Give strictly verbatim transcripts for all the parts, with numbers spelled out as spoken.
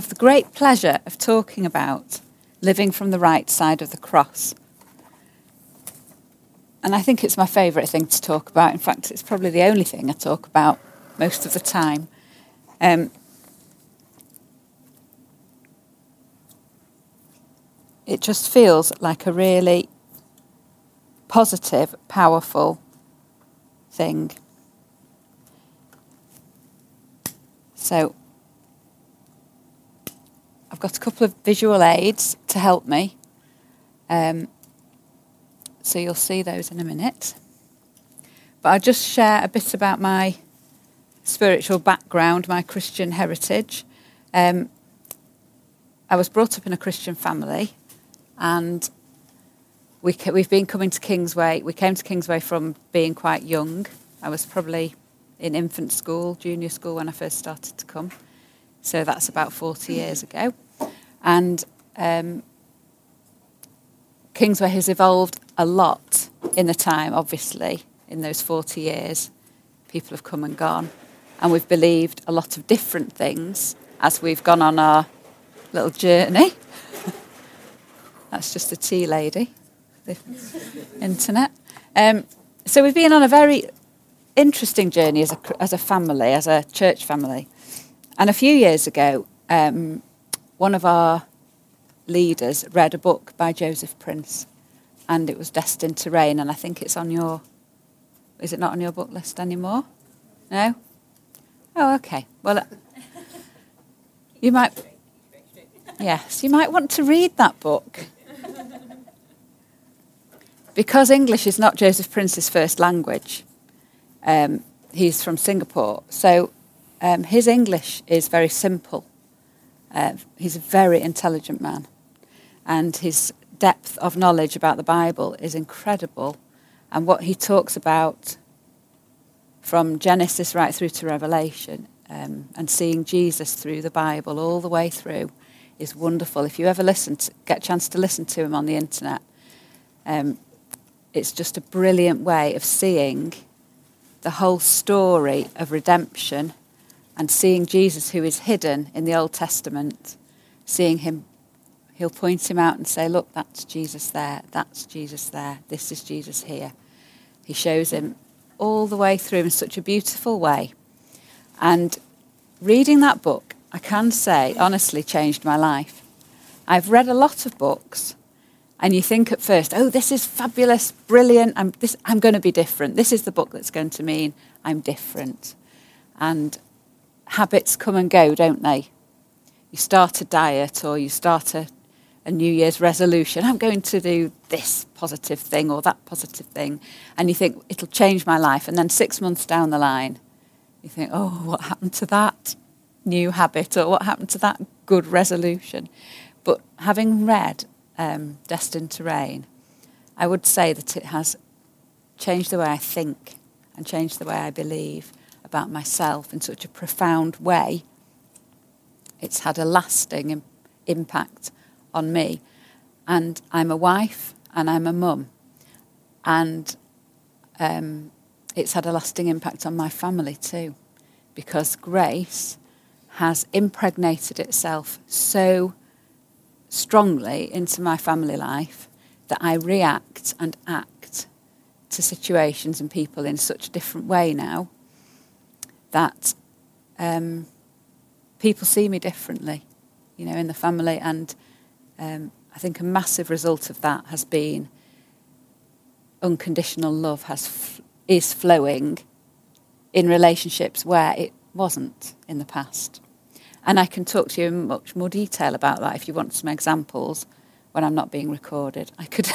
have the great pleasure of talking about living from the right side of the cross. And I think it's my favourite thing to talk about. In fact, it's probably the only thing I talk about most of the time. Um, it just feels like a really positive, powerful thing. So I've got a couple of visual aids to help me. Um, so you'll see those in a minute. But I'll just share a bit about my spiritual background, my Christian heritage. Um, I was brought up in a Christian family, and we, we've been coming to Kingsway. We came to Kingsway from being quite young. I was probably in infant school, junior school when I first started to come. So that's about forty years ago. And um, Kingsway has evolved a lot in the time, obviously, in those forty years. People have come and gone. And we've believed a lot of different things as we've gone on our little journey. That's just the tea lady, the internet. Um, so we've been on a very interesting journey as a, as a family, as a church family. And a few years ago, um, one of our leaders read a book by Joseph Prince, and it was Destined to Reign. And I think it's on your, is it not on your book list anymore? No? Oh, okay. Well, you might, yes, you might want to read that book. Because English is not Joseph Prince's first language. Um, he's from Singapore. So, Um, his English is very simple. Uh, he's a very intelligent man. And his depth of knowledge about the Bible is incredible. And what he talks about from Genesis right through to Revelation, um, and seeing Jesus through the Bible all the way through, is wonderful. If you ever listen to, get a chance to listen to him on the internet, um, it's just a brilliant way of seeing the whole story of redemption and seeing Jesus, who is hidden in the Old Testament, seeing him, he'll point him out and say, look, that's Jesus there, that's Jesus there, this is Jesus here. He shows him all the way through in such a beautiful way. And reading that book, I can say, honestly changed my life. I've read a lot of books, and you think at first, oh, this is fabulous, brilliant, I'm, this, I'm going to be different. This is the book that's going to mean I'm different. And habits come and go, don't they? You start a diet, or you start a, a New Year's resolution. I'm going to do this positive thing or that positive thing. And you think, it'll change my life. And then six months down the line, you think, oh, what happened to that new habit, or what happened to that good resolution? But having read um, Destined to Reign, I would say that it has changed the way I think and changed the way I believe about myself in such a profound way. It's had a lasting im- impact on me. And I'm a wife, and I'm a mum. And um, it's had a lasting impact on my family too, because grace has impregnated itself so strongly into my family life that I react and act to situations and people in such a different way now, that um, people see me differently, you know, in the family. And um, I think a massive result of that has been unconditional love has f- is flowing in relationships where it wasn't in the past. And I can talk to you in much more detail about that if you want some examples when I'm not being recorded. I could,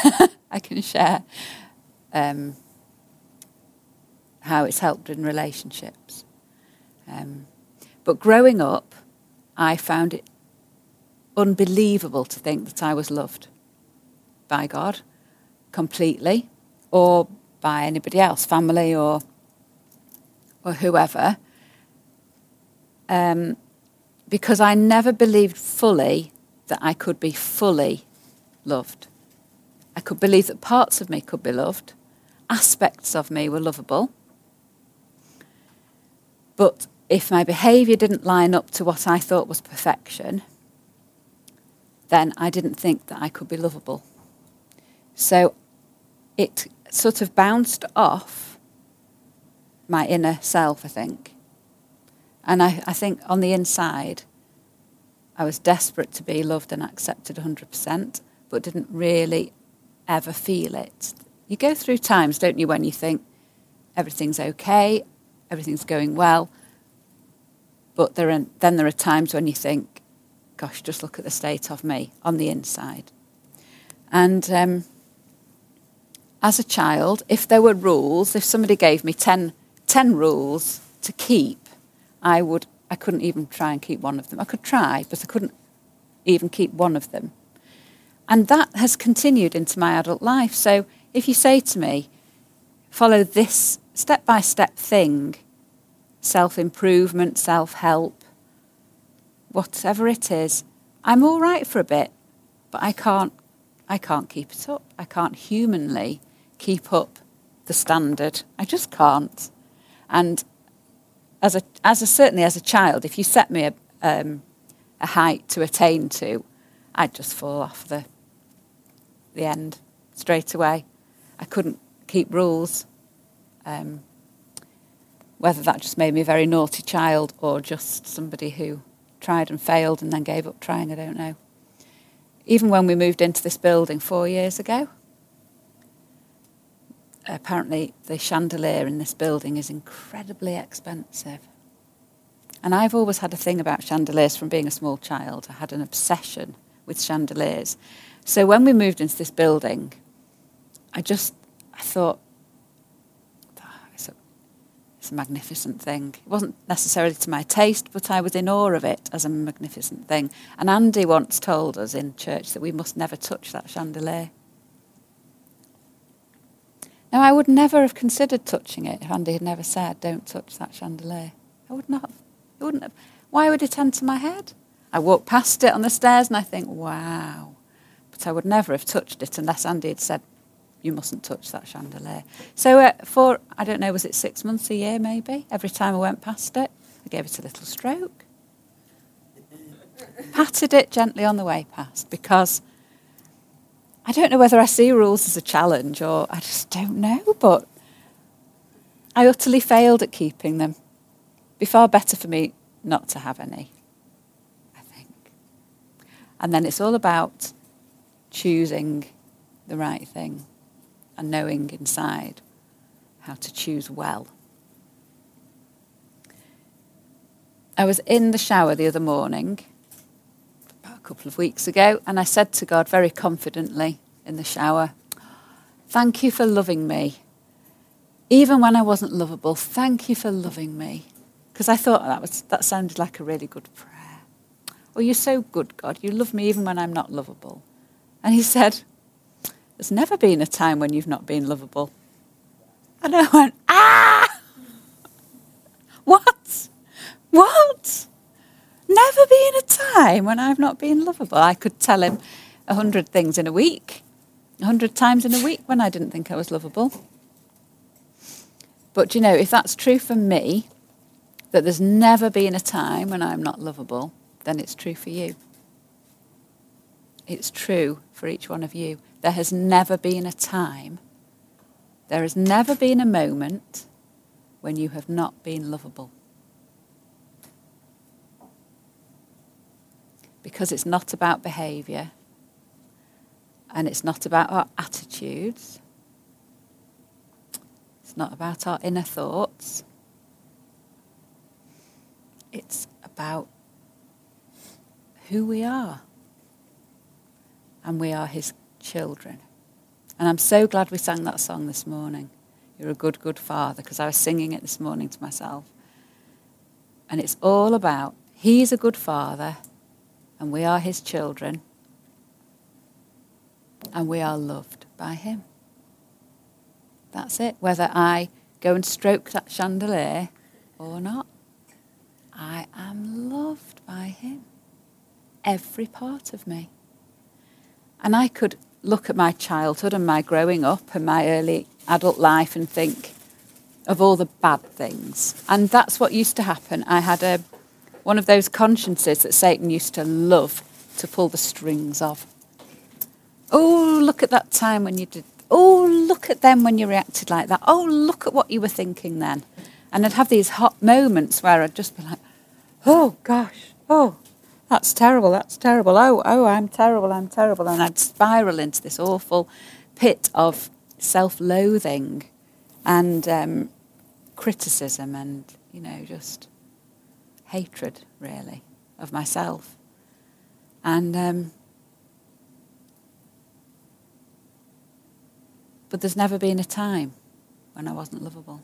I can share um, how it's helped in relationships. Um, but growing up, I found it unbelievable to think that I was loved by God completely, or by anybody else, family or or whoever, um, because I never believed fully that I could be fully loved. I could believe that parts of me could be loved, aspects of me were lovable, but if my behaviour didn't line up to what I thought was perfection, then I didn't think that I could be lovable. So it sort of bounced off my inner self, I think. And I, I think on the inside, I was desperate to be loved and accepted one hundred percent, but didn't really ever feel it. You go through times, don't you, when you think everything's okay, everything's going well, but there are, then there are times when you think, gosh, just look at the state of me on the inside. And um, as a child, if there were rules, if somebody gave me ten, ten rules to keep, I would, I couldn't even try and keep one of them. I could try, but I couldn't even keep one of them. And that has continued into my adult life. So if you say to me, follow this step-by-step thing, self-improvement, self-help, whatever it is, I'm all right for a bit, but I can't, I can't keep it up. I can't humanly keep up the standard. I just can't. And As a, as a, certainly as a child, if you set me a, um, a height to attain to, I'd just fall off the, the end straight away. I couldn't keep rules. Um, whether that just made me a very naughty child or just somebody who tried and failed and then gave up trying, I don't know. Even when we moved into this building four years ago, apparently the chandelier in this building is incredibly expensive. And I've always had a thing about chandeliers from being a small child. I had an obsession with chandeliers. So when we moved into this building, I just I thought, oh, it's, a, it's a magnificent thing. It wasn't necessarily to my taste, but I was in awe of it as a magnificent thing. And Andy once told us in church that we must never touch that chandelier. Now, I would never have considered touching it if Andy had never said, don't touch that chandelier. I would not. It wouldn't have. Why would it enter my head? I walk past it on the stairs and I think, wow. But I would never have touched it unless Andy had said, you mustn't touch that chandelier. So uh, for, I don't know, was it six months, a year maybe? Every time I went past it, I gave it a little stroke. Patted it gently on the way past because I don't know whether I see rules as a challenge or I just don't know, but I utterly failed at keeping them. It'd be far better for me not to have any, I think. And then it's all about choosing the right thing and knowing inside how to choose well. I was in the shower the other morning, couple of weeks ago, and I said to God very confidently in the shower, thank you for loving me. Even when I wasn't lovable, thank you for loving me. Because I thought that was that sounded like a really good prayer. Oh, you're so good, God. You love me even when I'm not lovable. And he said, there's never been a time when you've not been lovable. And I went, ah! What? What? Never been a time when I've not been lovable. I could tell him a hundred things in a week, a hundred times in a week when I didn't think I was lovable. But, you know, if that's true for me, that there's never been a time when I'm not lovable, then it's true for you. It's true for each one of you. There has never been a time, there has never been a moment when you have not been lovable. Because it's not about behaviour and it's not about our attitudes. It's not about our inner thoughts. It's about who we are. And we are his children. And I'm so glad we sang that song this morning. You're a good, good father, because I was singing it this morning to myself. And it's all about he's a good father. And we are his children, and we are loved by him. That's it. Whether I go and stroke that chandelier or not, I am loved by him. Every part of me. And I could look at my childhood and my growing up and my early adult life and think of all the bad things. And that's what used to happen. I had a One of those consciences that Satan used to love to pull the strings of. Oh, look at that time when you did. Oh, look at them when you reacted like that. Oh, look at what you were thinking then. And I'd have these hot moments where I'd just be like, oh, gosh, oh, that's terrible, that's terrible. Oh, oh, I'm terrible, I'm terrible. And I'd spiral into this awful pit of self-loathing and um, criticism and, you know, just hatred, really, of myself. And... Um, But there's never been a time when I wasn't lovable.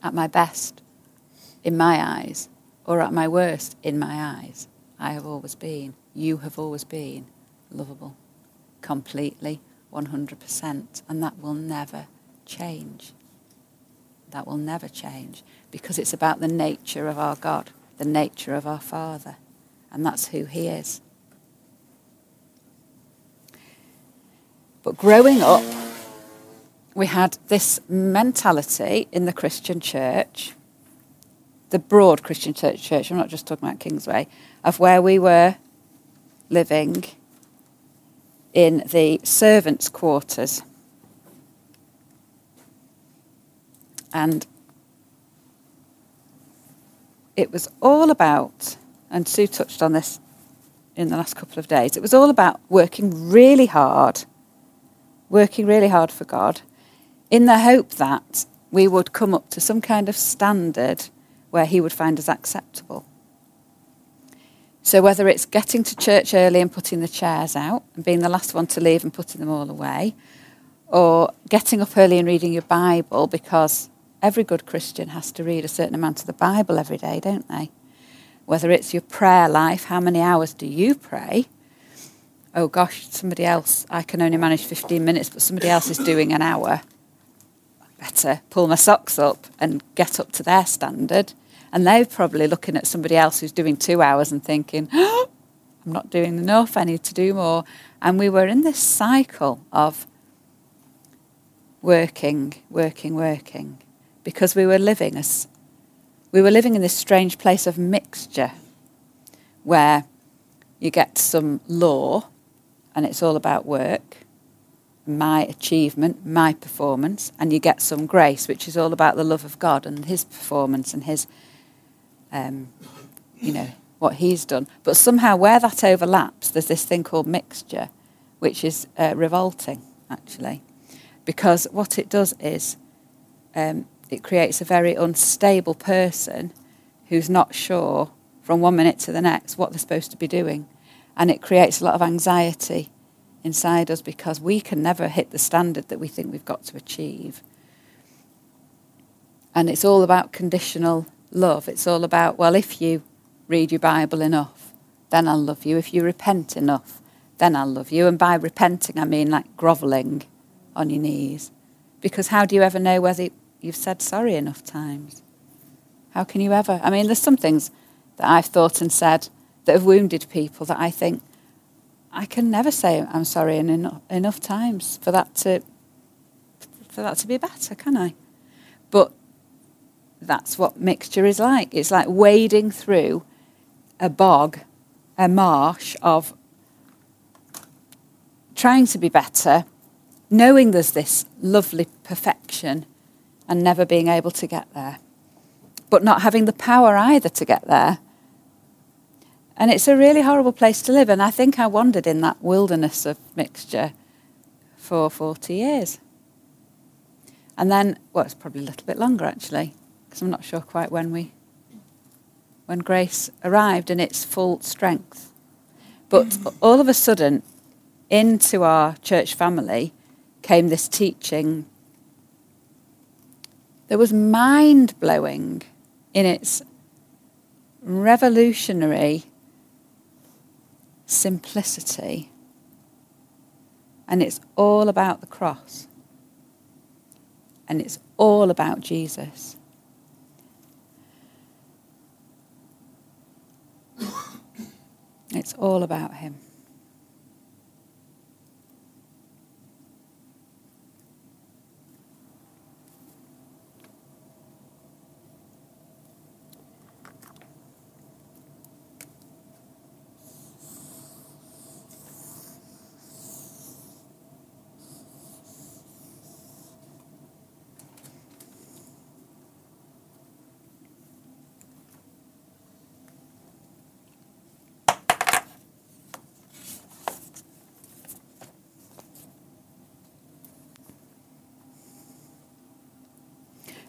At my best, in my eyes, or at my worst, in my eyes, I have always been, you have always been lovable, completely, one hundred percent. And that will never change. That will never change, because it's about the nature of our God, the nature of our Father, and that's who He is. But growing up, we had this mentality in the Christian church, the broad Christian church, church, I'm not just talking about Kingsway, of where we were living in the servants' quarters. And it was all about, and Sue touched on this in the last couple of days, it was all about working really hard working really hard for God, in the hope that we would come up to some kind of standard where He would find us acceptable. So whether it's getting to church early and putting the chairs out and being the last one to leave and putting them all away, or getting up early and reading your Bible, because every good Christian has to read a certain amount of the Bible every day, don't they? Whether it's your prayer life, how many hours do you pray? Oh gosh, somebody else, I can only manage fifteen minutes, but somebody else is doing an hour. I better pull my socks up and get up to their standard. And they're probably looking at somebody else who's doing two hours and thinking, oh, I'm not doing enough, I need to do more. And we were in this cycle of working, working, working, because we were living as, we were living in this strange place of mixture where you get some law, and it's all about work, my achievement, my performance, and you get some grace, which is all about the love of God and His performance and His, um, you know, what He's done. But somehow where that overlaps, there's this thing called mixture, which is uh, revolting, actually, because what it does is um, it creates a very unstable person who's not sure from one minute to the next what they're supposed to be doing. And it creates a lot of anxiety inside us because we can never hit the standard that we think we've got to achieve. And it's all about conditional love. It's all about, well, if you read your Bible enough, then I'll love you. If you repent enough, then I'll love you. And by repenting, I mean like grovelling on your knees. Because how do you ever know whether you've said sorry enough times? How can you ever? I mean, there's some things that I've thought and said that have wounded people that I think I can never say I'm sorry in enough, enough times for that to for that to be better, can I? But that's what mixture is like. It's like wading through a bog, a marsh of trying to be better, knowing there's this lovely perfection and never being able to get there, but not having the power either to get there. And it's a really horrible place to live. And I think I wandered in that wilderness of mixture for forty years. And then, well, it's probably a little bit longer, actually, because I'm not sure quite when we, when grace arrived in its full strength. But all of a sudden, into our church family came this teaching that was mind-blowing in its revolutionary simplicity, and it's all about the cross, and it's all about Jesus. It's all about Him.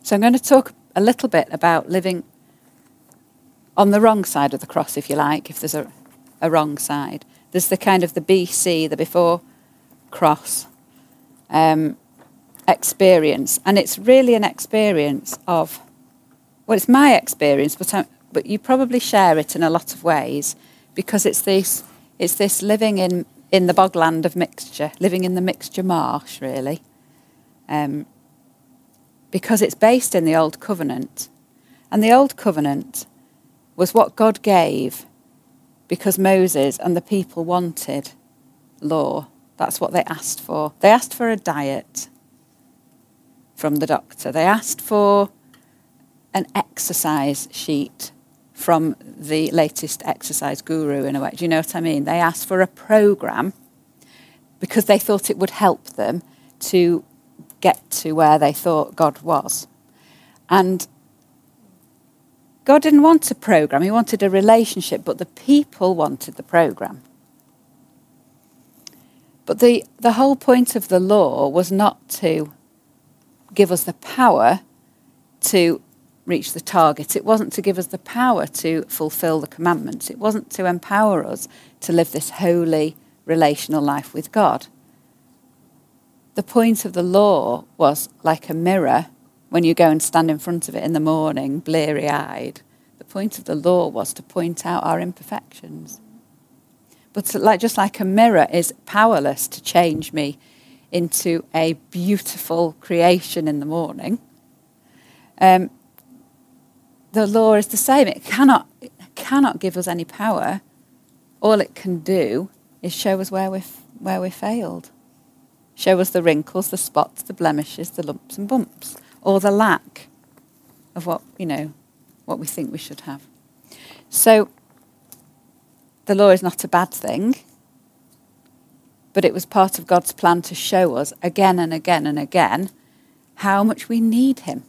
So I'm going to talk a little bit about living on the wrong side of the cross, if you like, if there's a, a wrong side. There's the kind of the B C, the before cross um, experience. And it's really an experience of, well, it's my experience, but I'm, but you probably share it in a lot of ways, because it's this it's this living in, in the bogland of mixture, living in the mixture marsh, really. Um, because it's based in the Old Covenant. And the Old Covenant was what God gave because Moses and the people wanted law. That's what they asked for. They asked for a diet from the doctor. They asked for an exercise sheet from the latest exercise guru, in a way. Do you know what I mean? They asked for a program because they thought it would help them to get to where they thought God was. And God didn't want a program. He wanted a relationship, but the people wanted the program. But the, the whole point of the law was not to give us the power to reach the target. It wasn't to give us the power to fulfill the commandments. It wasn't to empower us to live this holy, relational life with God. The point of the law was like a mirror when you go and stand in front of it in the morning, bleary-eyed. The point of the law was to point out our imperfections. But like just like a mirror is powerless to change me into a beautiful creation in the morning, um, the law is the same. It cannot, it cannot give us any power. All it can do is show us where we've, where we failed. Show us the wrinkles, the spots, the blemishes, the lumps and bumps, or the lack of what, you know, what we think we should have. So the law is not a bad thing, but it was part of God's plan to show us again and again and again how much we need him,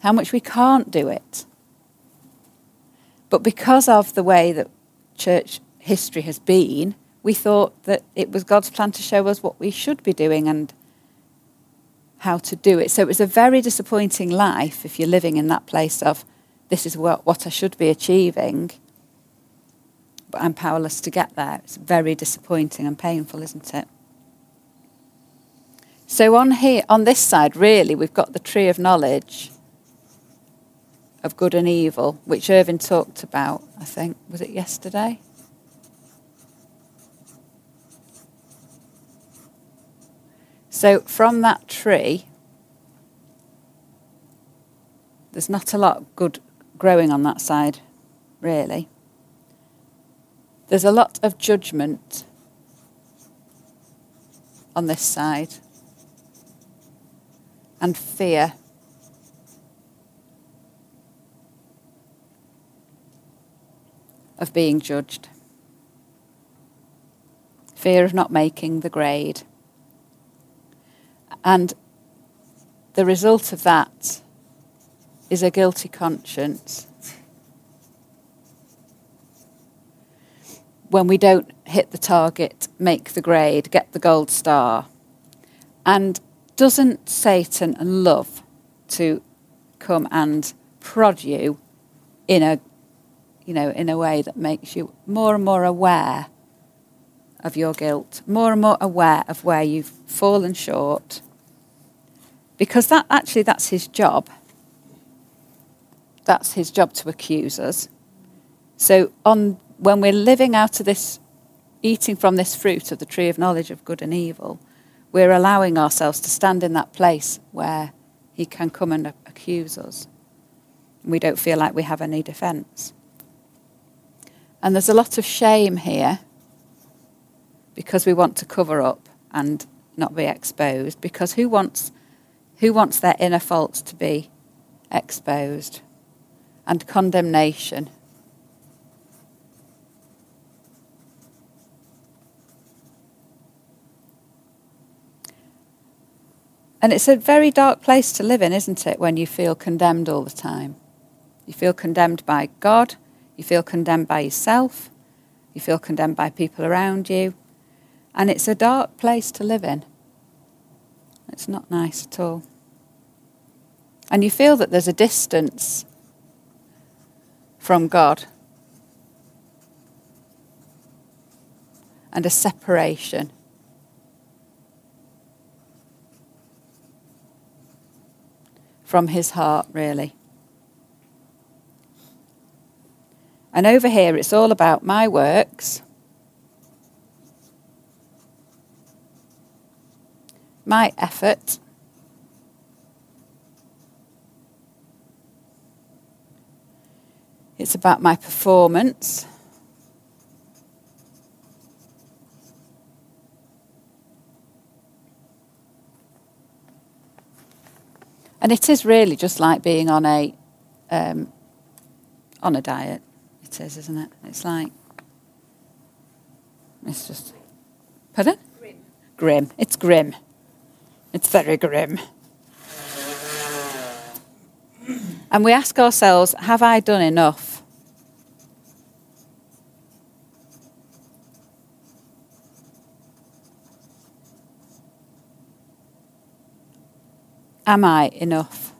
how much we can't do it. But because of the way that church history has been, we thought that it was God's plan to show us what we should be doing and how to do it. So it was a very disappointing life if you're living in that place of, this is what, what I should be achieving, but I'm powerless to get there. It's very disappointing and painful, isn't it? So on here, on this side, really, we've got the tree of knowledge of good and evil, which Irvin talked about, I think, was it yesterday? So from that tree, there's not a lot good growing on that side, really. There's a lot of judgment on this side, and fear. Of being judged. Fear of not making the grade. And the result of that is a guilty conscience. When we don't hit the target, make the grade, get the gold star. And doesn't Satan love to come and prod you in a you know, in a way that makes you more and more aware of your guilt, more and more aware of where you've fallen short, because that actually, that's his job. That's his job to accuse us. So on when we're living out of this, eating from this fruit of the tree of knowledge of good and evil, we're allowing ourselves to stand in that place where he can come and accuse us. We don't feel like we have any defence. And there's a lot of shame here because we want to cover up and not be exposed, because who wants who wants their inner faults to be exposed? And condemnation. And it's a very dark place to live in, isn't it, when you feel condemned all the time? You feel condemned by God. You feel condemned by yourself. You feel condemned by people around you. And it's a dark place to live in. It's not nice at all. And you feel that there's a distance from God and a separation. From his heart, really. And over here, it's all about my works, my effort, it's about my performance, and it is really just like being on a um, on a diet. It is, isn't it? It's like it's just pardon? Grim. Grim. It's grim. It's very grim. And we ask ourselves, have I done enough? Am I enough?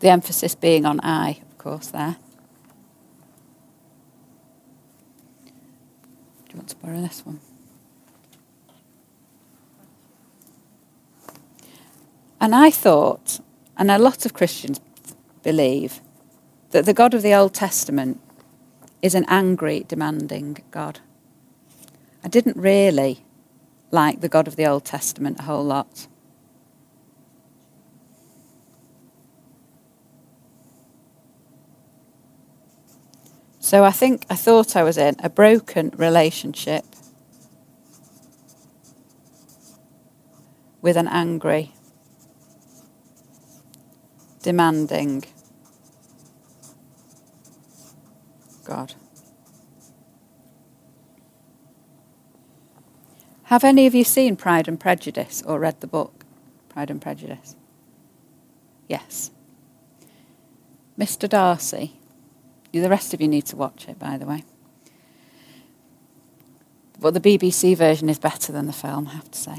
The emphasis being on I, of course, there. Do you want to borrow this one? And I thought, and a lot of Christians believe, that the God of the Old Testament is an angry, demanding God. I didn't really like the God of the Old Testament a whole lot. So I think I thought I was in a broken relationship with an angry, demanding God. Have any of you seen Pride and Prejudice or read the book Pride and Prejudice? Yes. Mister Darcy. The rest of you need to watch it, by the way. But the B B C version is better than the film, I have to say.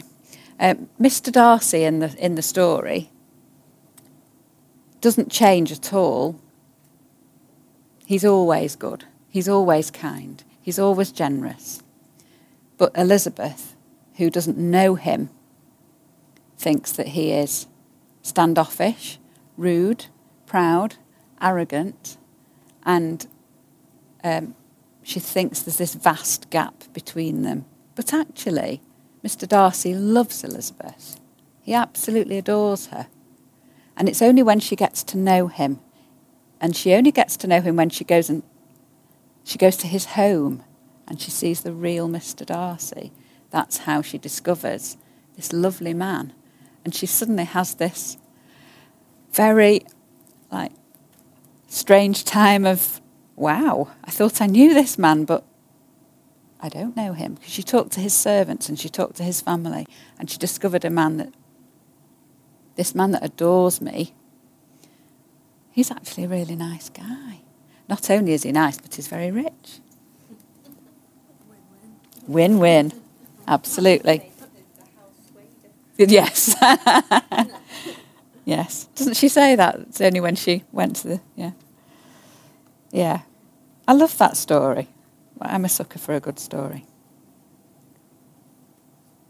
Um, Mr Darcy in the in the story doesn't change at all. He's always good. He's always kind. He's always generous. But Elizabeth, who doesn't know him, thinks that he is standoffish, rude, proud, arrogant. And um, she thinks there's this vast gap between them. But actually, Mister Darcy loves Elizabeth. He absolutely adores her. And it's only when she gets to know him. And she only gets to know him when she goes and she goes to his home and she sees the real Mister Darcy. That's how she discovers this lovely man. And she suddenly has this very, like, strange time of, wow, I thought I knew this man, but I don't know him. Because she talked to his servants and she talked to his family and she discovered a man that, this man that adores me, he's actually a really nice guy. Not only is he nice, but he's very rich. Win-win. Absolutely. Yes. Yes. Doesn't she say that? It's only when she went to the... Yeah. Yeah. I love that story. I'm a sucker for a good story.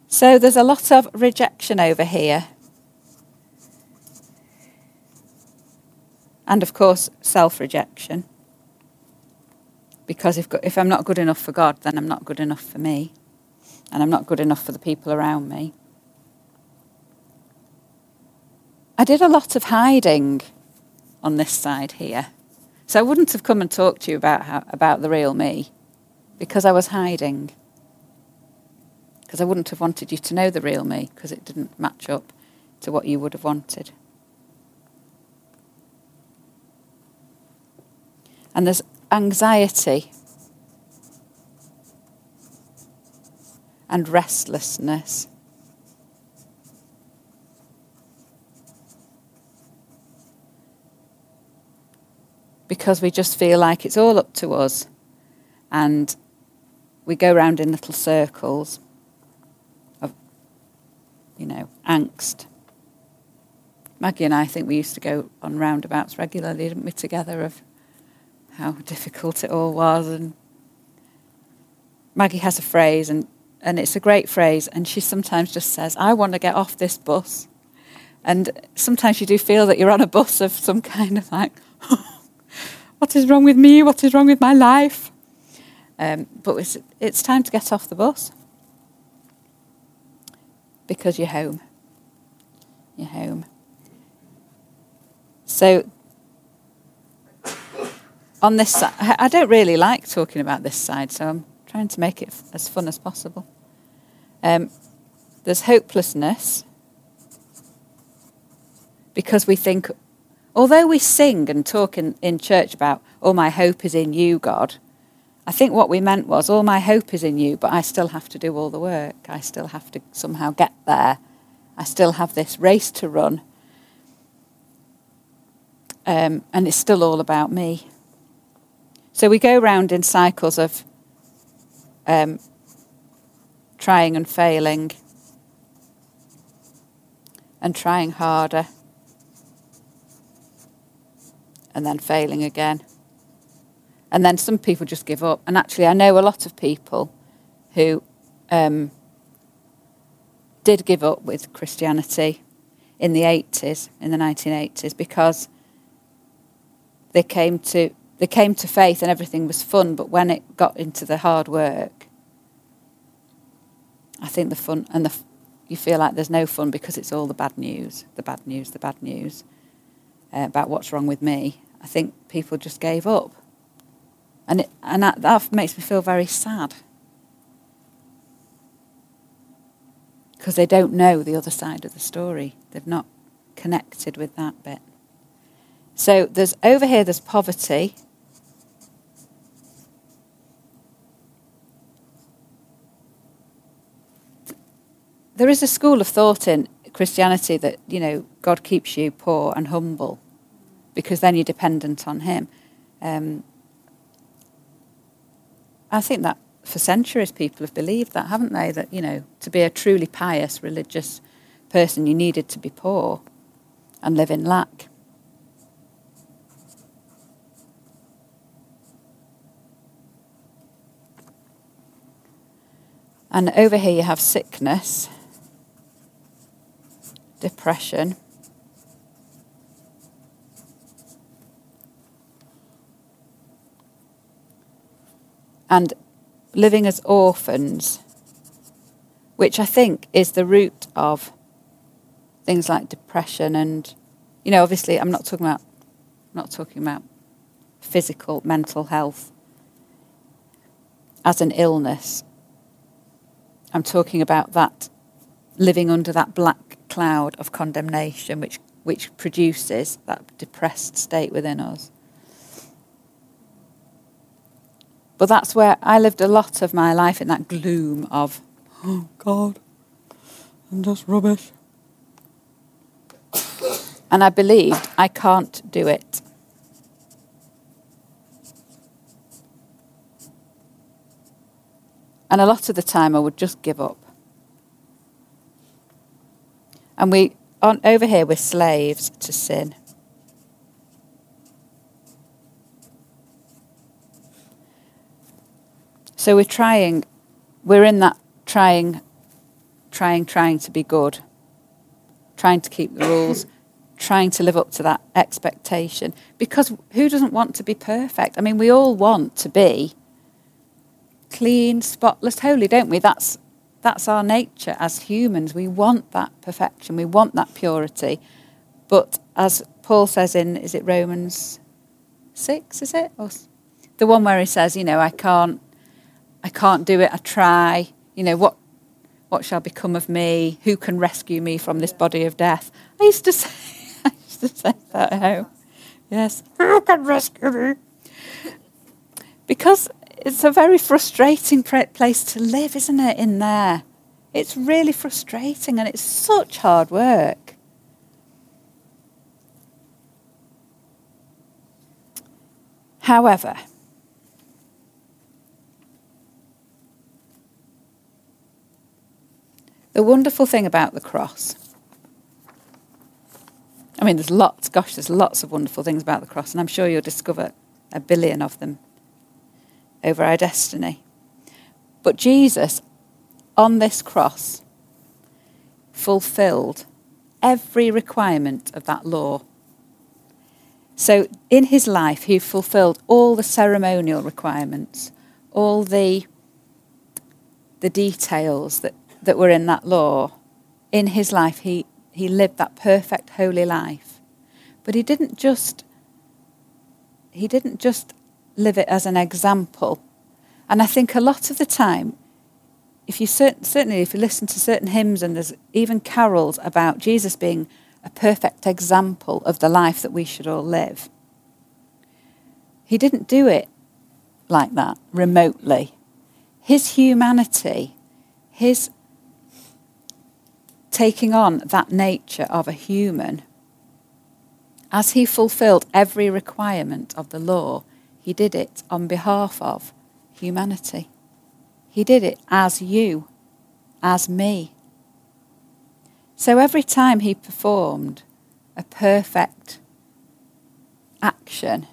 So there's a lot of rejection over here. And, of course, self-rejection. Because if, if I'm not good enough for God, then I'm not good enough for me. And I'm not good enough for the people around me. I did a lot of hiding on this side here. So I wouldn't have come and talked to you about how, about the real me because I was hiding. Because I wouldn't have wanted you to know the real me because it didn't match up to what you would have wanted. And there's anxiety and restlessness. Because we just feel like it's all up to us and we go round in little circles of, you know, angst. Maggie and I think we used to go on roundabouts regularly, didn't we, together, of how difficult it all was. And Maggie has a phrase, and, and it's a great phrase, and she sometimes just says, I want to get off this bus. And sometimes you do feel that you're on a bus of some kind of like, what is wrong with me? What is wrong with my life? Um, but it's, it's time to get off the bus because you're home. You're home. So on this side, I don't really like talking about this side, so I'm trying to make it f- as fun as possible. Um, there's hopelessness. Because we think, although we sing and talk in, in church about, all my hope is in you, God, I think what we meant was, all my hope is in you, but I still have to do all the work. I still have to somehow get there. I still have this race to run. Um, and it's still all about me. So we go round in cycles of um, trying and failing and trying harder. And then failing again. And then some people just give up. And actually, I know a lot of people who um, did give up with Christianity in the eighties, in the nineteen eighties, because they came to they came to faith and everything was fun. But when it got into the hard work, I think the fun and the you feel like there's no fun because it's all the bad news, the bad news, the bad news. Uh, about what's wrong with me, I think people just gave up. And it, and that, that makes me feel very sad. Because they don't know the other side of the story. They've not connected with that bit. So there's over here there's poverty. There is a school of thought in Christianity that, you know, God keeps you poor and humble because then you're dependent on him. Um, I think that for centuries people have believed that, haven't they? That, you know, to be a truly pious, religious person, you needed to be poor and live in lack. And over here you have sickness, depression, and living as orphans, which I think is the root of things like depression and, you know, obviously I'm not talking about I'm not talking about physical, mental health as an illness. I'm talking about that living under that black cloud of condemnation, which which produces that depressed state within us. But that's where I lived a lot of my life, in that gloom of, oh God, I'm just rubbish. And I believed I can't do it. And a lot of the time I would just give up. And we on over here we're slaves to sin. So we're trying, we're in that trying, trying, trying to be good, trying to keep the rules, trying to live up to that expectation. Because who doesn't want to be perfect? I mean, we all want to be clean, spotless, holy, don't we? That's That's our nature as humans. We want that perfection. We want that purity. But as Paul says in, is it Romans six, is it? Or the one where he says, you know, I can't, I can't do it. I try. You know, what, what shall become of me? Who can rescue me from this body of death? I used to say, I used to say that at home. Yes. Who can rescue me? Because it's a very frustrating place to live, isn't it, in there? It's really frustrating and it's such hard work. However, The wonderful thing about the cross. I mean, there's lots, gosh, there's lots of wonderful things about the cross, and I'm sure you'll discover a billion of them over our destiny. But Jesus, on this cross, fulfilled every requirement of that law. So in his life, he fulfilled all the ceremonial requirements, all the the details that, that were in that law. In his life, he, he lived that perfect, holy life. But he didn't just he didn't just live it as an example. And I think a lot of the time, if you cert- certainly if you listen to certain hymns, and there's even carols about Jesus being a perfect example of the life that we should all live. He didn't do it like that, remotely. His humanity, his taking on that nature of a human, as he fulfilled every requirement of the law, he did it on behalf of humanity. He did it as you, as me. So every time he performed a perfect action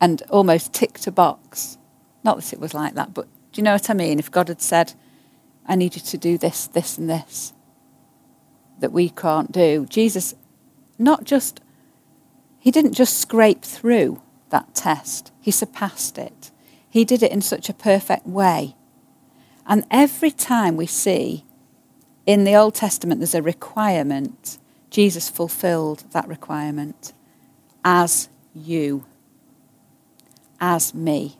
and almost ticked a box, not that it was like that, but do you know what I mean? If God had said, I need you to do this, this and this, that we can't do, Jesus not just, he didn't just scrape through that test, he surpassed it. He did it in such a perfect way. And every time we see in the Old Testament there's a requirement, Jesus fulfilled that requirement as you, as me.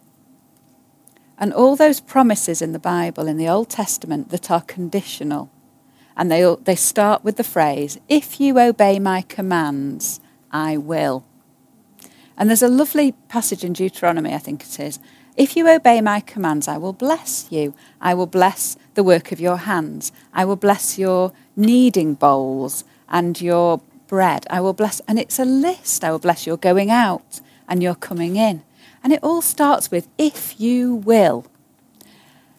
And all those promises in the Bible, in the Old Testament, that are conditional, and they they start with the phrase, if you obey my commands, I will. And there's a lovely passage in Deuteronomy, I think it is, if you obey my commands, I will bless you. I will bless the work of your hands. I will bless your kneading bowls and your bread. I will bless, and it's a list. I will bless your going out and your coming in. And it all starts with, if you will.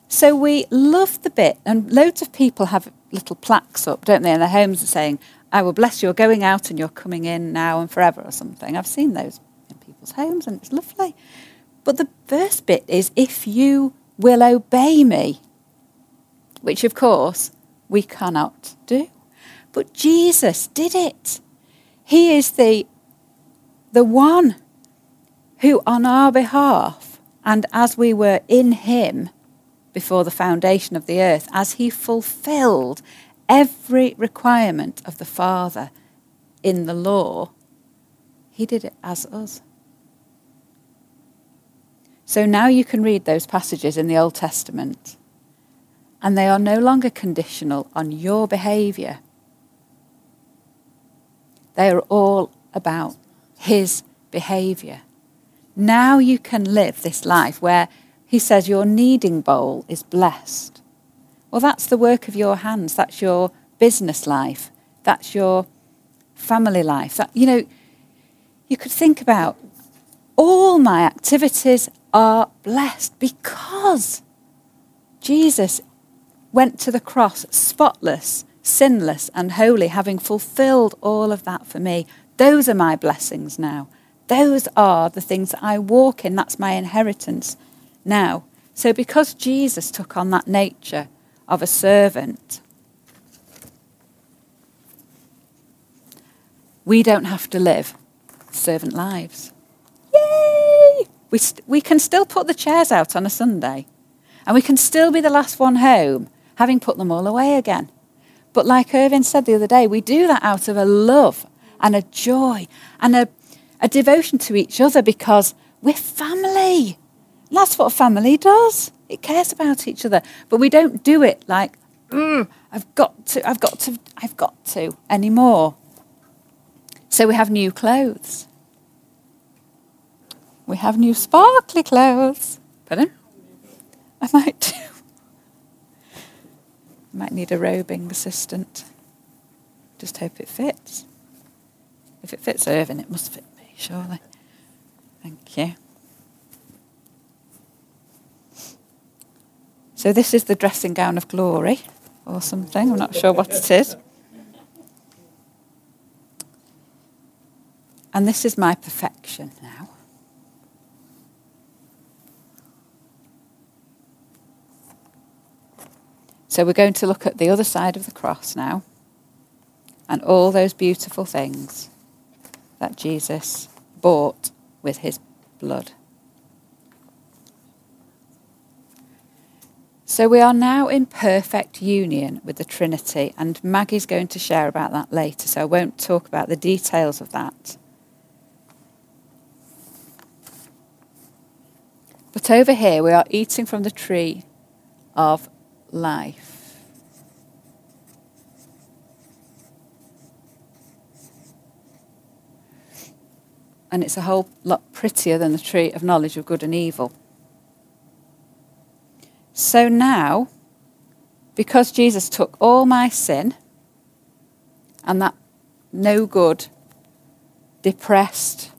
So we love the bit, and loads of people have little plaques up, don't they, in their homes saying, I will bless your going out and your coming in now and forever or something. I've seen those in people's homes, and it's lovely. But the first bit is, if you will obey me, which, of course, we cannot do. But Jesus did it. He is the, the one who, on our behalf, and as we were in him before the foundation of the earth, as he fulfilled every requirement of the Father in the law, he did it as us. So now you can read those passages in the Old Testament, and they are no longer conditional on your behaviour. They are all about his behaviour. Now you can live this life where he says your kneading bowl is blessed. Well, that's the work of your hands. That's your business life. That's your family life. That, you know, you could think about all my activities are blessed because Jesus went to the cross spotless, sinless and holy, having fulfilled all of that for me. Those are my blessings now. Those are the things that I walk in. That's my inheritance now. So because Jesus took on that nature of a servant, we don't have to live servant lives. Yay! We st- we can still put the chairs out on a Sunday, and we can still be the last one home, having put them all away again. But like Irvin said the other day, we do that out of a love and a joy and a, a devotion to each other, because we're family. And that's what a family does. It cares about each other, but we don't do it like mm, I've got to, I've got to, I've got to anymore. So we have new clothes. We have new sparkly clothes. Pardon? I might do. I might need a robing assistant. Just hope it fits. If it fits Irvin, it must fit me, surely. Thank you. So this is the dressing gown of glory. or something. I'm not sure what it is. And this is my perfection now. So we're going to look at the other side of the cross now and all those beautiful things that Jesus bought with his blood. So we are now in perfect union with the Trinity, and Maggie's going to share about that later, so I won't talk about the details of that. But over here we are eating from the tree of life. And it's a whole lot prettier than the tree of knowledge of good and evil. So now, because Jesus took all my sin and that no good, depressed,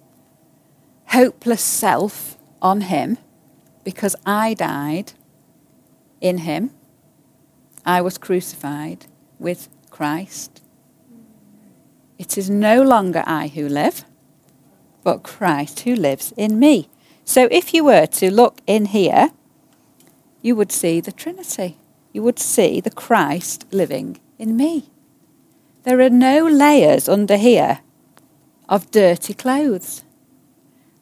hopeless self on him, because I died in him, I was crucified with Christ. It is no longer I who live, but Christ who lives in me. So if you were to look in here, you would see the Trinity. You would see the Christ living in me. There are no layers under here of dirty clothes.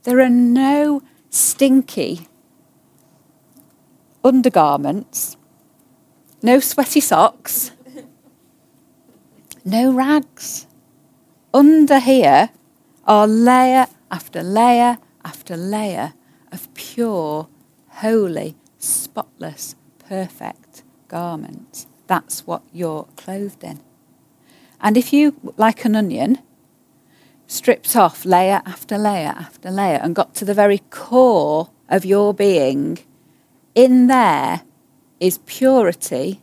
There are no stinky undergarments, no sweaty socks, no rags. Under here are layer after layer after layer of pure, holy, spotless, perfect garments. That's what you're clothed in. And if you, like an onion, stripped off layer after layer after layer and got to the very core of your being, in there is purity,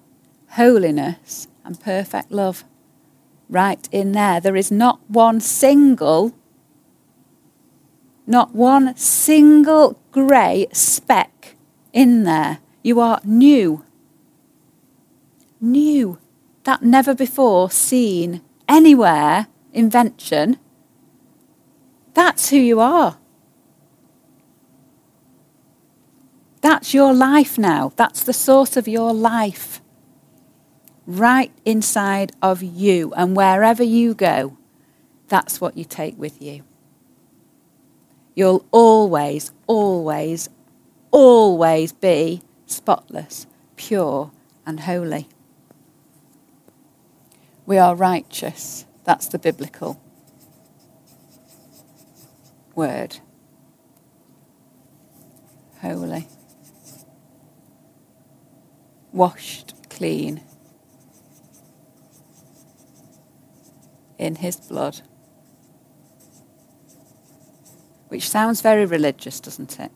holiness, and perfect love. Right in there. There is not one single, not one single grey speck in there. You are new. New. That never before seen anywhere invention. That's who you are. That's your life now. That's the source of your life. Right inside of you. And wherever you go, that's what you take with you. You'll always, always, always be spotless, pure and holy. We are righteous. That's the biblical word. Holy. Washed clean in his blood. Which sounds very religious, doesn't it?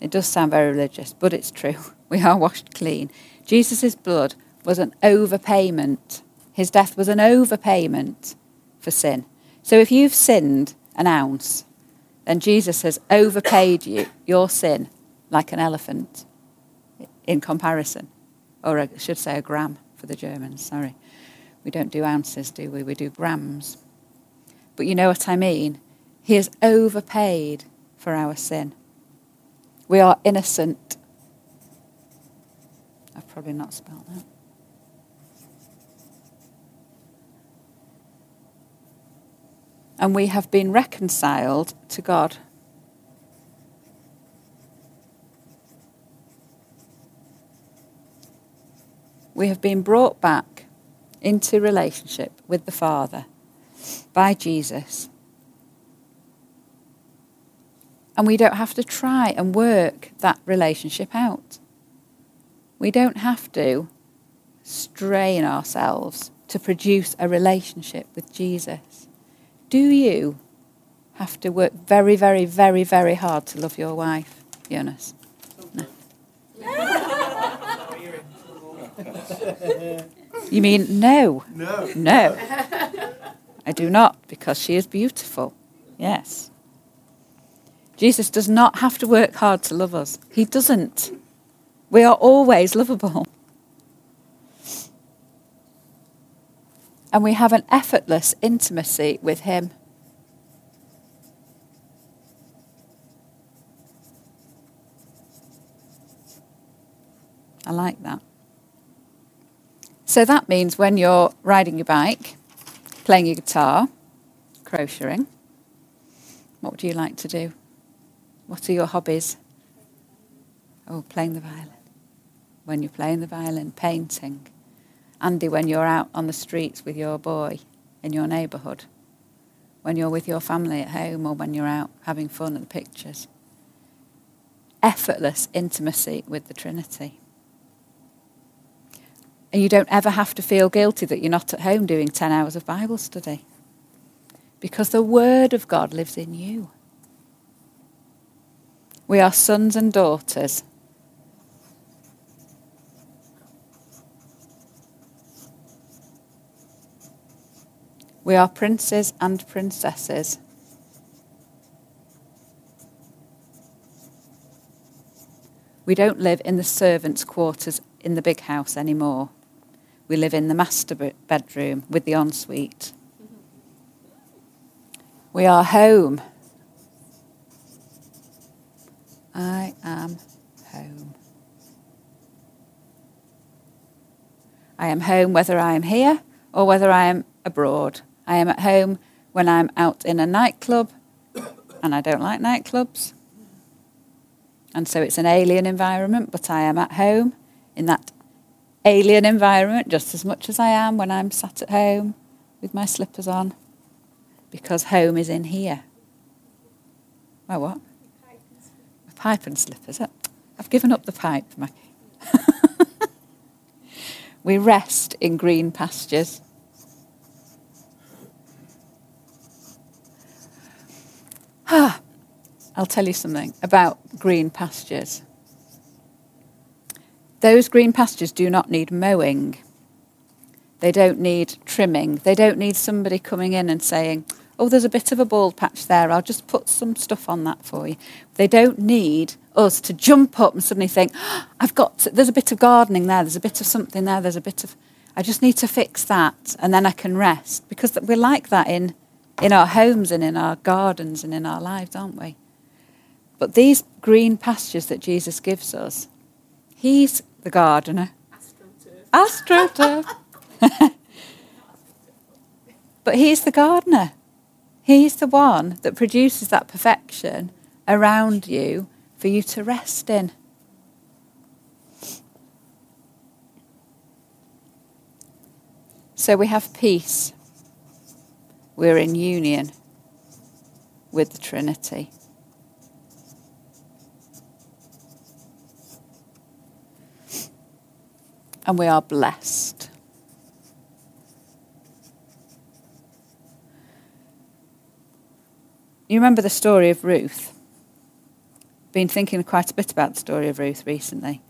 It does sound very religious, but it's true. We are washed clean. Jesus' blood was an overpayment. His death was an overpayment for sin. So if you've sinned an ounce, then Jesus has overpaid you, your sin, like an elephant in comparison. Or I should say a gram for the Germans, sorry. We don't do ounces, do we? We do grams. But you know what I mean. He has overpaid for our sin. We are innocent. I've probably not spelled that. And we have been reconciled to God. We have been brought back into relationship with the Father by Jesus. And we don't have to try and work that relationship out. We don't have to strain ourselves to produce a relationship with Jesus. Do you have to work very, very, very, very hard to love your wife, Jonas? No. You mean no? No. No. I do not, because she is beautiful. Yes. Jesus does not have to work hard to love us. He doesn't. We are always lovable. and we have an effortless intimacy with him. I like that. So that means when you're riding your bike, playing your guitar, crocheting, what do you like to do? What are your hobbies? Oh, playing the violin. When you're playing the violin, painting. Andy, when you're out on the streets with your boy in your neighbourhood, when you're with your family at home or when you're out having fun at the pictures. Effortless intimacy with the Trinity. And you don't ever have to feel guilty that you're not at home doing ten hours of Bible study. Because the Word of God lives in you. We are sons and daughters. We are princes and princesses. We don't live in the servants' quarters in the big house anymore. We live in the master bedroom with the ensuite. We are home. I am home. I am home whether I am here or whether I am abroad. I am at home when I'm out in a nightclub, and I don't like nightclubs. And so it's an alien environment, but I am at home in that alien environment just as much as I am when I'm sat at home with my slippers on, because home is in here. My what? My pipe and slippers. I've given up the pipe, Maggie. We rest in green pastures. Ah, I'll tell you something about green pastures. Those green pastures do not need mowing. They don't need trimming. They don't need somebody coming in and saying, oh, there's a bit of a bald patch there. I'll just put some stuff on that for you. They don't need us to jump up and suddenly think, oh, I've got, to, there's a bit of gardening there. There's a bit of something there. There's a bit of, I just need to fix that and then I can rest. Because we're like that in in our homes and in our gardens and in our lives, aren't we? But these green pastures that Jesus gives us, he's the gardener. Astroturf. Astroturf. But he's the gardener. He's the one that produces that perfection around you for you to rest in. So we have peace. We're in union with the Trinity. And we are blessed. You remember the story of Ruth? Been thinking quite a bit about the story of Ruth recently.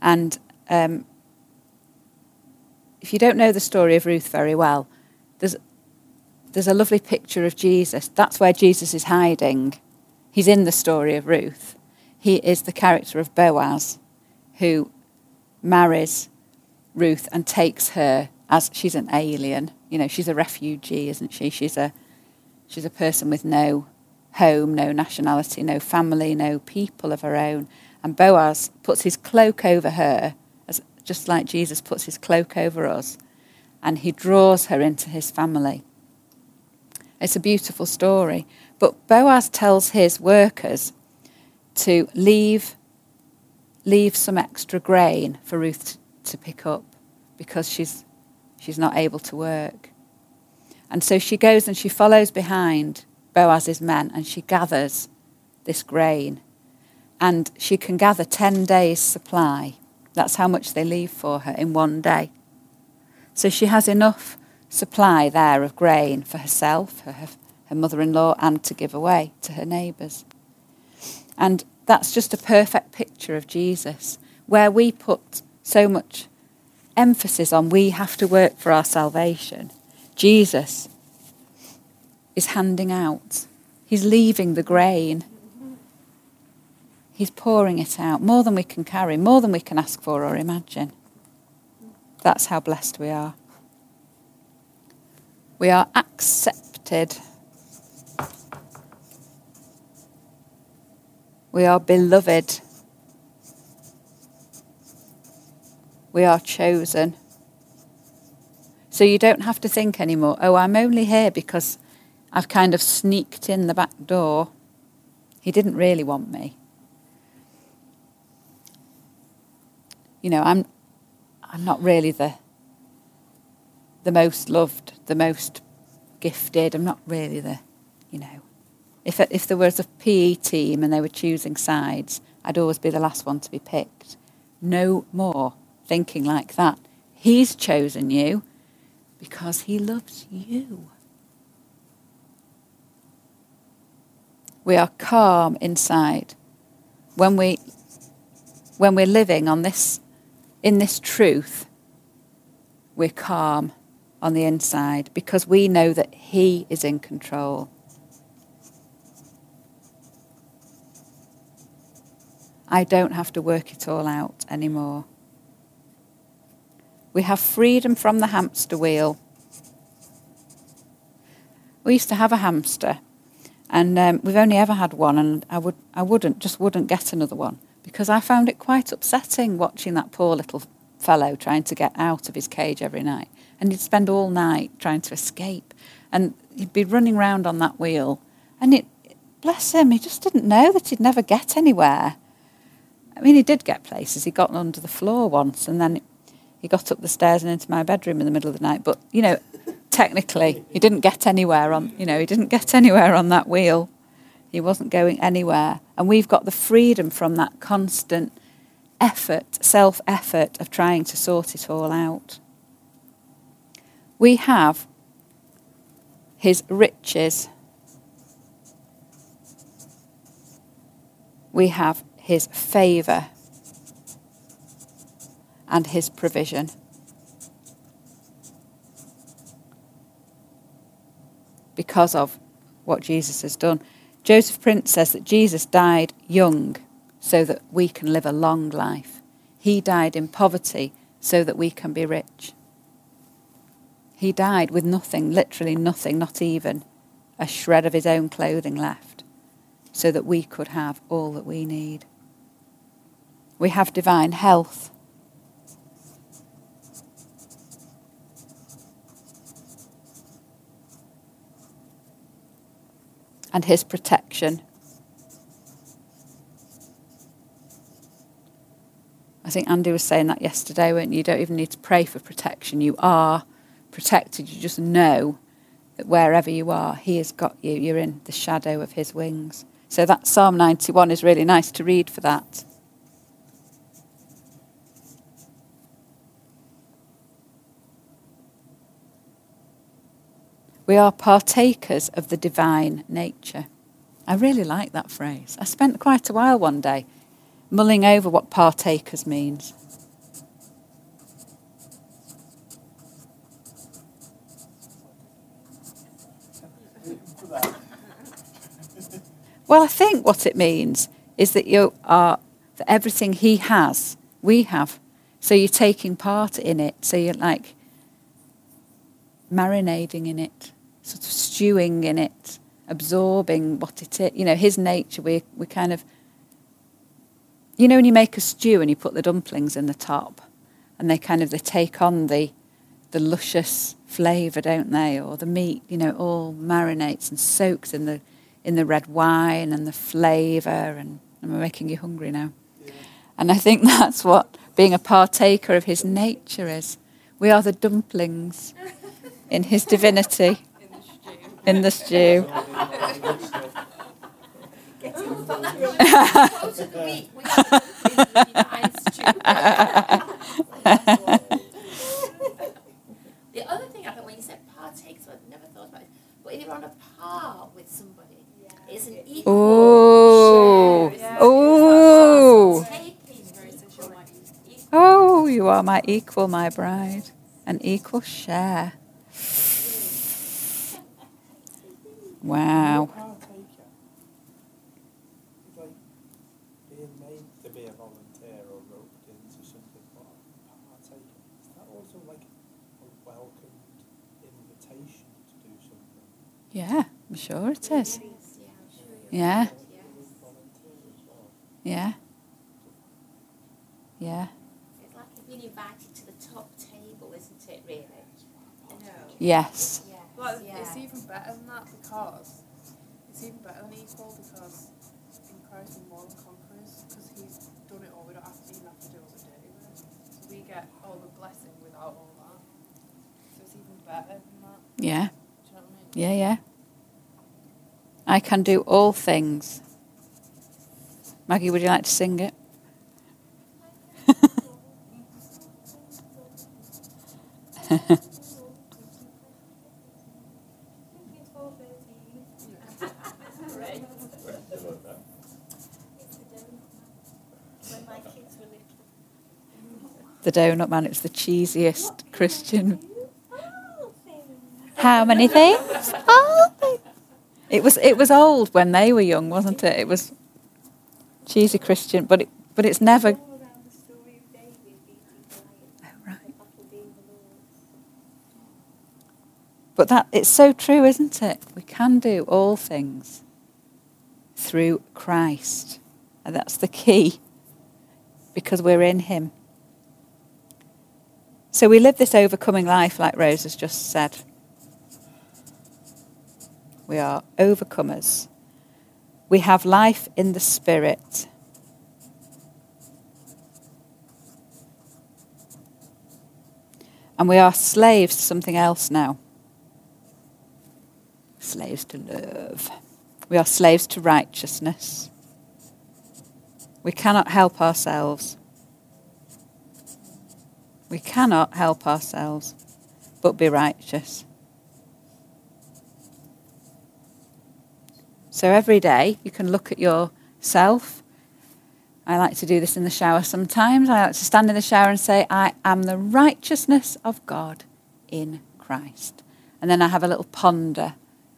And um, if you don't know the story of Ruth very well, there's There's a lovely picture of Jesus. That's where Jesus is hiding. He's in the story of Ruth. He is the character of Boaz, who marries Ruth and takes her as she's an alien. You know, she's a refugee, isn't she? She's a she's a person with no home, no nationality, no family, no people of her own. And Boaz puts his cloak over her, as just like Jesus puts his cloak over us, and he draws her into his family. It's a beautiful story. But Boaz tells his workers to leave, leave some extra grain for Ruth to pick up because she's, she's not able to work. And so she goes and she follows behind Boaz's men and she gathers this grain. And she can gather ten days' supply. That's how much they leave for her in one day. So she has enough supply there of grain for herself, her, her mother-in-law, and to give away to her neighbours. And that's just a perfect picture of Jesus, where we put so much emphasis on we have to work for our salvation. Jesus is handing out. He's leaving the grain. He's pouring it out, more than we can carry, more than we can ask for or imagine. That's how blessed we are. We are accepted. We are beloved. We are chosen. So you don't have to think anymore, oh, I'm only here because I've kind of sneaked in the back door. He didn't really want me. You know, I'm I'm not really the the most loved, the most gifted. I'm not really the, you know. If if there was a P E team and they were choosing sides, I'd always be the last one to be picked. No more thinking like that. He's chosen you because he loves you. We are calm inside when we when we're living on this in this truth. We're calm on the inside because we know that he is in control. I don't have to work it all out anymore. We have freedom from the hamster wheel. We used to have a hamster, and um, we've only ever had one, and I would, I wouldn't, just wouldn't get another one because I found it quite upsetting watching that poor little fellow trying to get out of his cage every night, and he'd spend all night trying to escape, and he'd be running round on that wheel, and it, bless him, he just didn't know that he'd never get anywhere. I mean, he did get places. He got under the floor once, and then he got up the stairs and into my bedroom in the middle of the night. But, you know, technically, he didn't get anywhere on, you know, he didn't get anywhere on that wheel. He wasn't going anywhere. And we've got the freedom from that constant effort, self-effort of trying to sort it all out. We have his riches. We have his favour and his provision. Because of what Jesus has done. Joseph Prince says that Jesus died young so that we can live a long life. He died in poverty so that we can be rich. He died with nothing, literally nothing, not even a shred of his own clothing left, so that we could have all that we need. We have divine health. And his protection. I think Andy was saying that yesterday, weren't you? You don't even need to pray for protection. You are protected. You just know that wherever you are, he has got you. You're in the shadow of his wings. So that Psalm ninety-one is really nice to read for that. We are partakers of the divine nature. I really like that phrase. I spent quite a while one day mulling over what partakers means. Well, I think what it means is that you are, that everything he has, we have. So you're taking part in it. So you're like marinating in it, sort of stewing in it, absorbing what it is. You know, his nature, we we kind of, you know, when you make a stew and you put the dumplings in the top and they kind of, they take on the, the luscious flavour, don't they? Or the meat, you know, it all marinates and soaks in the in the red wine and the flavour, and I'm making you hungry now. Yeah. And I think that's what being a partaker of his nature is. We are the dumplings in his divinity. In the stew. The other thing I thought when you said partakers, I've never thought about it, but if you're on a par with somebody, it's an equal. Oh, share, yeah. Oh, oh, you are my equal, my bride, an equal share. Wow. Like being made to be a volunteer or roped into something, but a partaker, is that also like a welcomed invitation to Yeah, I'm sure it is. Yeah. Yeah. Yeah. It's like you've been invited to the top table, isn't it, really? No. Yes. Yes. Well, yes. It's even better than that because it's even better than equal because in Christ we're more than conquerors because he's done it all. We don't have to even have to do all the dirty work. So we get all the blessing without all that. So it's even better than that. Yeah. Do you know what I mean? Yeah, yeah. I can do all things. Maggie, would you like to sing it? The donut man, it's the cheesiest Christian. How many things? All things. It was it was old when they were young, wasn't it? It was cheesy Christian, but it but it's never. But that it's so true, isn't it? We can do all things through Christ. And that's the key, because we're in him. So we live this overcoming life, like Rose has just said. We are overcomers. We have life in the Spirit. And we are slaves to something else now. Slaves to love. We are slaves to righteousness. We cannot help ourselves. We cannot help ourselves, but be righteous. So every day you can look at yourself. I like to do this in the shower sometimes. I like to stand in the shower and say, I am the righteousness of God in Christ. And then I have a little ponder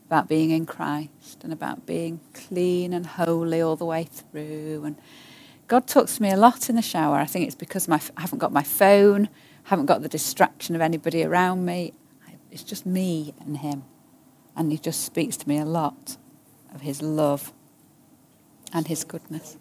about being in Christ and about being clean and holy all the way through. And God talks to me a lot in the shower. I think it's because my, I haven't got my phone, haven't got the distraction of anybody around me. It's just me and him. And he just speaks to me a lot of his love and his goodness.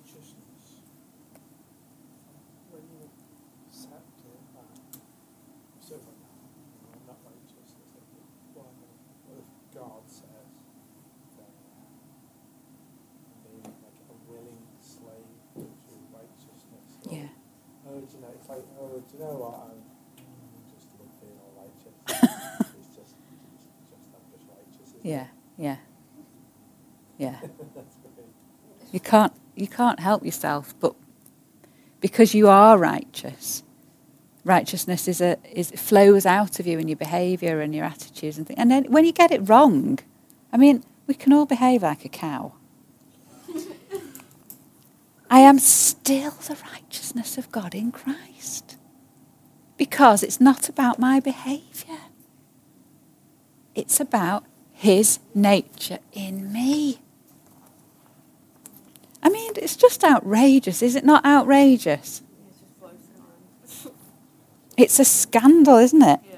You know what, I'm just about being all righteous. It's just, just, I'm just righteous. Yeah, yeah, yeah. You can't, you can't help yourself, but because you are righteous, righteousness is a, is it flows out of you in your behaviour and your attitudes and things. And then when you get it wrong, I mean, we can all behave like a cow. I am still the righteousness of God in Christ. Because it's not about my behaviour. It's about his nature in me. I mean, it's just outrageous. Is it not outrageous? It's a scandal, isn't it? Yeah.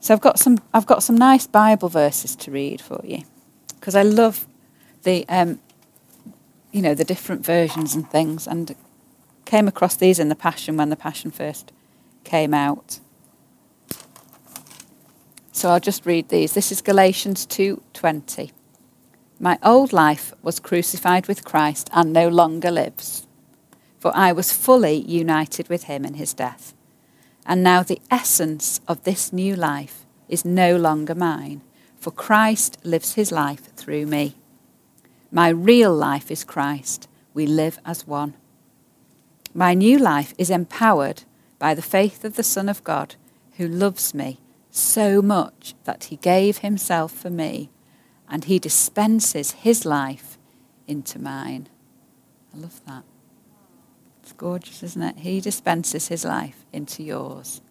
So I've got some I've got some nice Bible verses to read for you. Because I love the um you know, the different versions and things, and came across these in the Passion when the Passion first came out. So I'll just read these. This is Galatians two twenty. My old life was crucified with Christ and no longer lives, for I was fully united with him in his death. And now the essence of this new life is no longer mine, for Christ lives his life through me. My real life is Christ. We live as one. My new life is empowered by the faith of the Son of God, who loves me so much that he gave himself for me, and he dispenses his life into mine. I love that. It's gorgeous, isn't it? He dispenses his life into yours.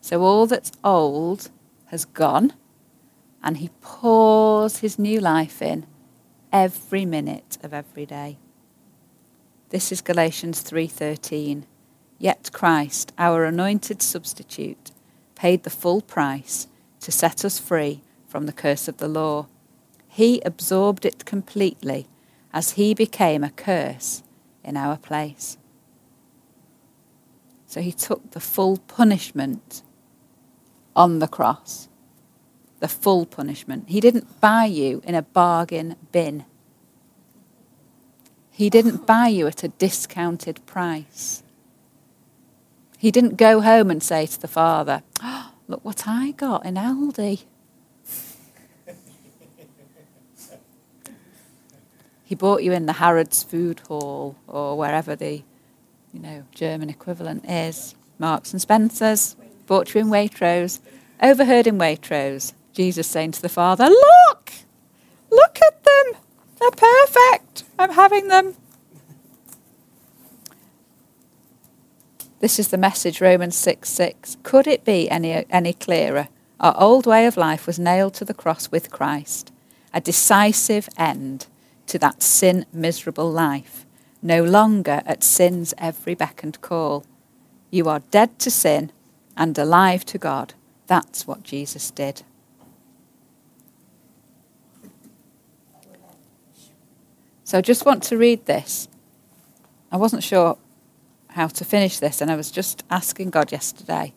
So all that's old has gone, and he pours his new life in every minute of every day. This is Galatians three thirteen. Yet Christ, our anointed substitute, paid the full price to set us free from the curse of the law. He absorbed it completely as he became a curse in our place. So he took the full punishment on the cross. The full punishment. He didn't buy you in a bargain bin. He didn't buy you at a discounted price. He didn't go home and say to the father, oh, look what I got in Aldi. He bought you in the Harrods food hall or wherever the, you know, German equivalent is. Marks and Spencers. Bought you in Waitrose. Overheard in Waitrose. Jesus saying to the father, look, look at them. They're perfect. I'm having them. This is the message, Romans six six. Could it be any any clearer? Our old way of life was nailed to the cross with Christ. A decisive end to that sin miserable life. No longer at sin's every beck and call. You are dead to sin and alive to God. That's what Jesus did. So I just want to read this. I wasn't sure how to finish this, and I was just asking God yesterday,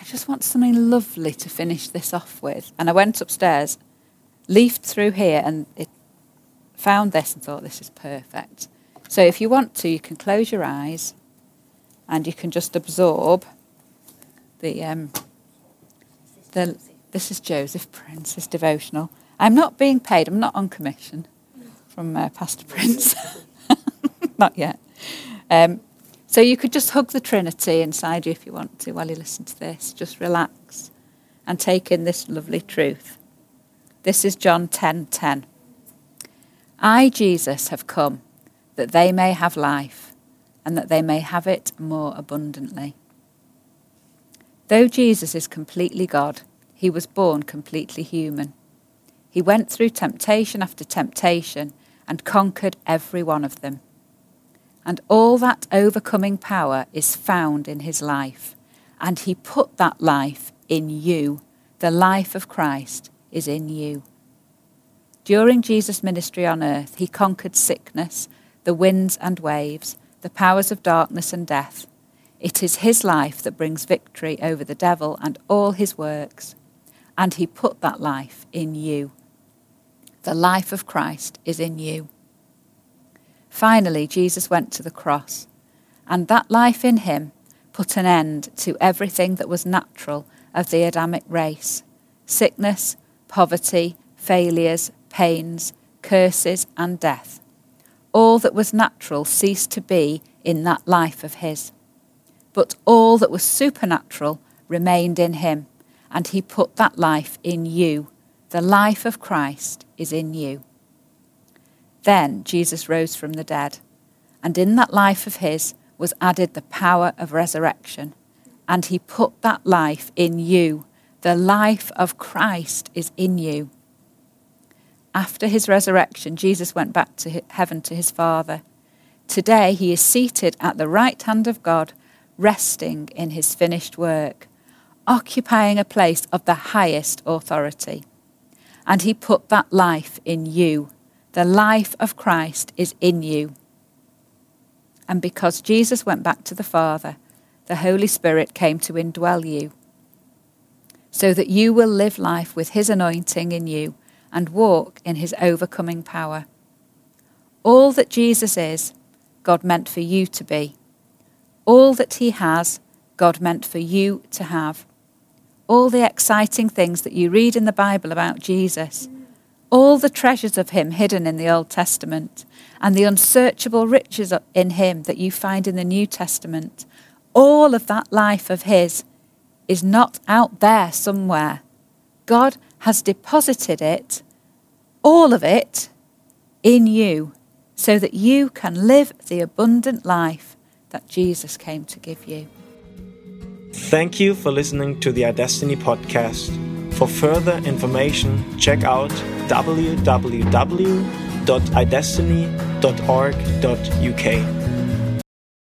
I just want something lovely to finish this off with. And I went upstairs, leafed through here, and it found this and thought, this is perfect. So if you want to, you can close your eyes and you can just absorb the um the this is Joseph Prince's devotional. I'm not being paid, I'm not on commission from uh, Pastor Prince. Not yet. Um, so you could just hug the Trinity inside you if you want to while you listen to this. Just relax and take in this lovely truth. This is John ten ten. I, Jesus, have come that they may have life and that they may have it more abundantly. Though Jesus is completely God, he was born completely human. He went through temptation after temptation and conquered every one of them. And all that overcoming power is found in his life. And he put that life in you. The life of Christ is in you. During Jesus' ministry on earth, he conquered sickness, the winds and waves, the powers of darkness and death. It is his life that brings victory over the devil and all his works. And he put that life in you. The life of Christ is in you. Finally, Jesus went to the cross, and that life in him put an end to everything that was natural of the Adamic race. Sickness, poverty, failures, pains, curses and death. All that was natural ceased to be in that life of his. But all that was supernatural remained in him, and he put that life in you. The life of Christ is in you. Then Jesus rose from the dead, and in that life of his was added the power of resurrection, and he put that life in you. The life of Christ is in you. After his resurrection, Jesus went back to heaven to his Father. Today he is seated at the right hand of God, resting in his finished work, occupying a place of the highest authority. And he put that life in you. The life of Christ is in you. And because Jesus went back to the Father, the Holy Spirit came to indwell you, so that you will live life with his anointing in you and walk in his overcoming power. All that Jesus is, God meant for you to be. All that he has, God meant for you to have. All the exciting things that you read in the Bible about Jesus, all the treasures of him hidden in the Old Testament, and the unsearchable riches in him that you find in the New Testament, all of that life of his is not out there somewhere. God has deposited it, all of it, in you, so that you can live the abundant life that Jesus came to give you. Thank you for listening to the Our Destiny podcast. For further information, check out w w w dot i destiny dot org dot u k.